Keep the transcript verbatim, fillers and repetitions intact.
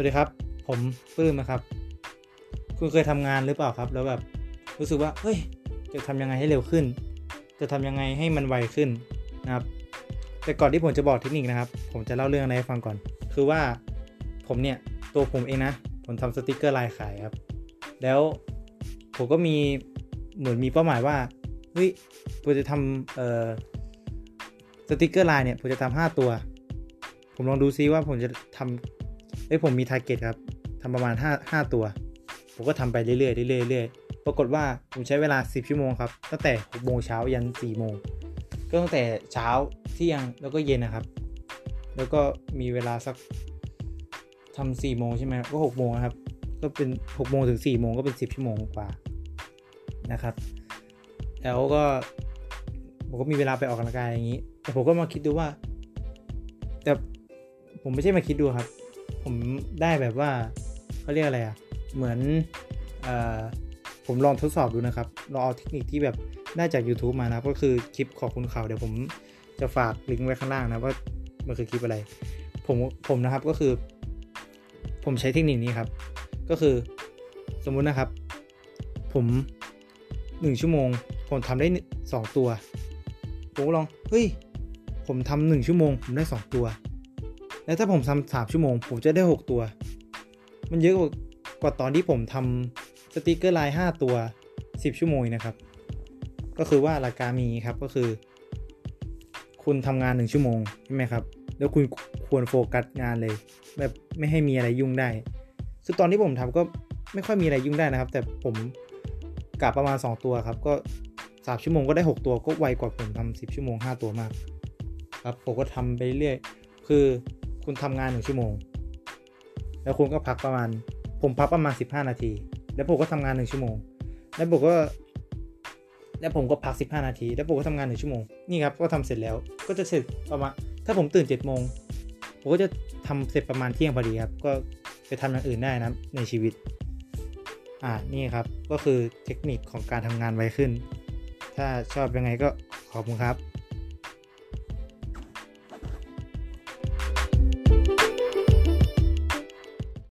วัสดีครับผมปื้มนะครับคุณเคยทำงานหรือเปล่าครับแล้วแบบรู้สึกว่าเฮ้ยจะทำยังไงให้เร็วขึ้นจะทำยังไงให้มันไวขึ้นนะครับแต่ก่อนที่ผมจะบอกเทคนิคนะครับผมจะเล่าเรื่องอะไรให้ฟังก่อนคือว่าผมเนี่ยตัวผมเองนะผมทำสติ๊กเกอร์ลายขายครับแล้วผมก็มีเหมือนมีเป้าหมายว่าเฮ้ยผมจะทำเอ่อสติ๊กเกอร์ลายเนี่ยผมจะทำห้าตัวผมลองดูซิว่าผมจะทำเอ้ยผมมีทาร์เก็ตครับทำประมาณห้า ห้าตัวผมก็ทำไปเรื่อยๆเรื่อยๆปรากฏว่าผมใช้เวลาสิบชั่วโมงครับตั้งแต่หกโมงเช้ายันสี่โมงก็ตั้งแต่เช้าเที่ยงแล้วก็เย็นนะครับแล้วก็มีเวลาสักทำสี่โมงใช่ไหมก็หกโมงครับก็เป็นหกโมงถึงสี่โมงก็เป็นสิบชั่วโมงกว่านะครับแล้วก็ผมก็มีเวลาไปออกกำลังกายอย่างนี้แต่ผมก็มาคิดดูว่าแต่ผมไม่ใช่มาคิดดูครับผมได้แบบว่าเขาเรียกอะไรอ่ะเหมือนเอ่อผมลองทดสอบดูนะครับลองเอาเทคนิคที่แบบได้จาก YouTube มานะก็คือคลิปของคุณเขาเดี๋ยวผมจะฝากลิงก์ไว้ข้างล่างนะว่ามันคือคลิปอะไรผมผมนะครับก็คือผมใช้เทคนิคนี้ครับก็คือสมมุตินะครับผมหนึ่งชั่วโมงผมทำได้สองตัวผมลองเฮ้ยผมทำหนึ่งชั่วโมงผมได้สองตัวแล้วถ้าผมทำสามชั่วโมงผมจะได้หกตัวมันเยอะกว่าตอนที่ผมทำสติ๊กเกอร์ลายห้าตัวสิบชั่วโมงนะครับก็คือว่าหลักการมีครับก็คือคุณทำงานหนึ่งชั่วโมงใช่ไหมครับแล้วคุณควรโฟกัสงานเลยแบบไม่ให้มีอะไรยุ่งได้ซึ่งตอนที่ผมทำก็ไม่ค่อยมีอะไรยุ่งได้นะครับแต่ผมกะประมาณสองตัวครับก็สามชั่วโมงก็ได้หกตัวก็ไวกว่าผมทำสิบชั่วโมงห้าตัวมากครับผมก็ทำไปเรื่อยคือคุณทำงานหนึ่งชั่วโมงแล้วคุณก็พักประมาณผมพักประมาณสิบห้านาทีแล้วผมก็ทำงานหนึ่งชั่วโมงแล้วผมก็แล้วผมก็พักสิบห้านาทีแล้วผมก็ทำงานหนึ่งชั่วโมงนี่ครับก็ทำเสร็จแล้วก็จะเสร็จประมาณถ้าผมตื่น เจ็ดโมง ผมก็จะทำเสร็จประมาณเที่ยงพอดีครับก็ไปทำอย่างอื่นได้นะในชีวิตอ่านี่ครับก็คือเทคนิคของการทำงานไวขึ้นถ้าชอบยังไงก็ขอบคุณครับ